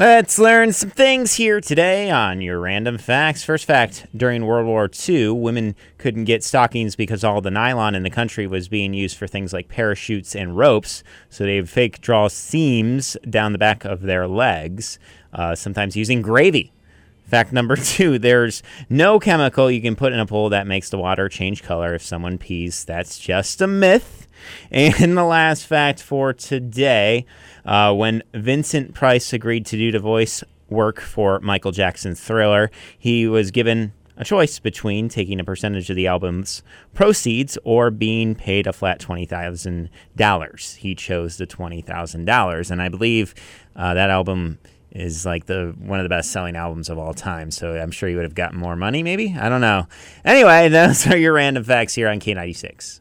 Let's learn some things here today on your random facts. First fact, during World War II, women couldn't get stockings because all the nylon in the country was being used for things like parachutes and ropes, so they would fake draw seams down the back of their legs, sometimes using gravy. Fact number two, there's no chemical you can put in a pool that makes the water change color if someone pees. That's just a myth. And the last fact for today, when Vincent Price agreed to do the voice work for Michael Jackson's Thriller, he was given a choice between taking a percentage of the album's proceeds or being paid a flat $20,000. He chose the $20,000, and I believe that album is like one of the best-selling albums of all time, so I'm sure you would have gotten more money, maybe? I don't know. Anyway, those are your random facts here on K96.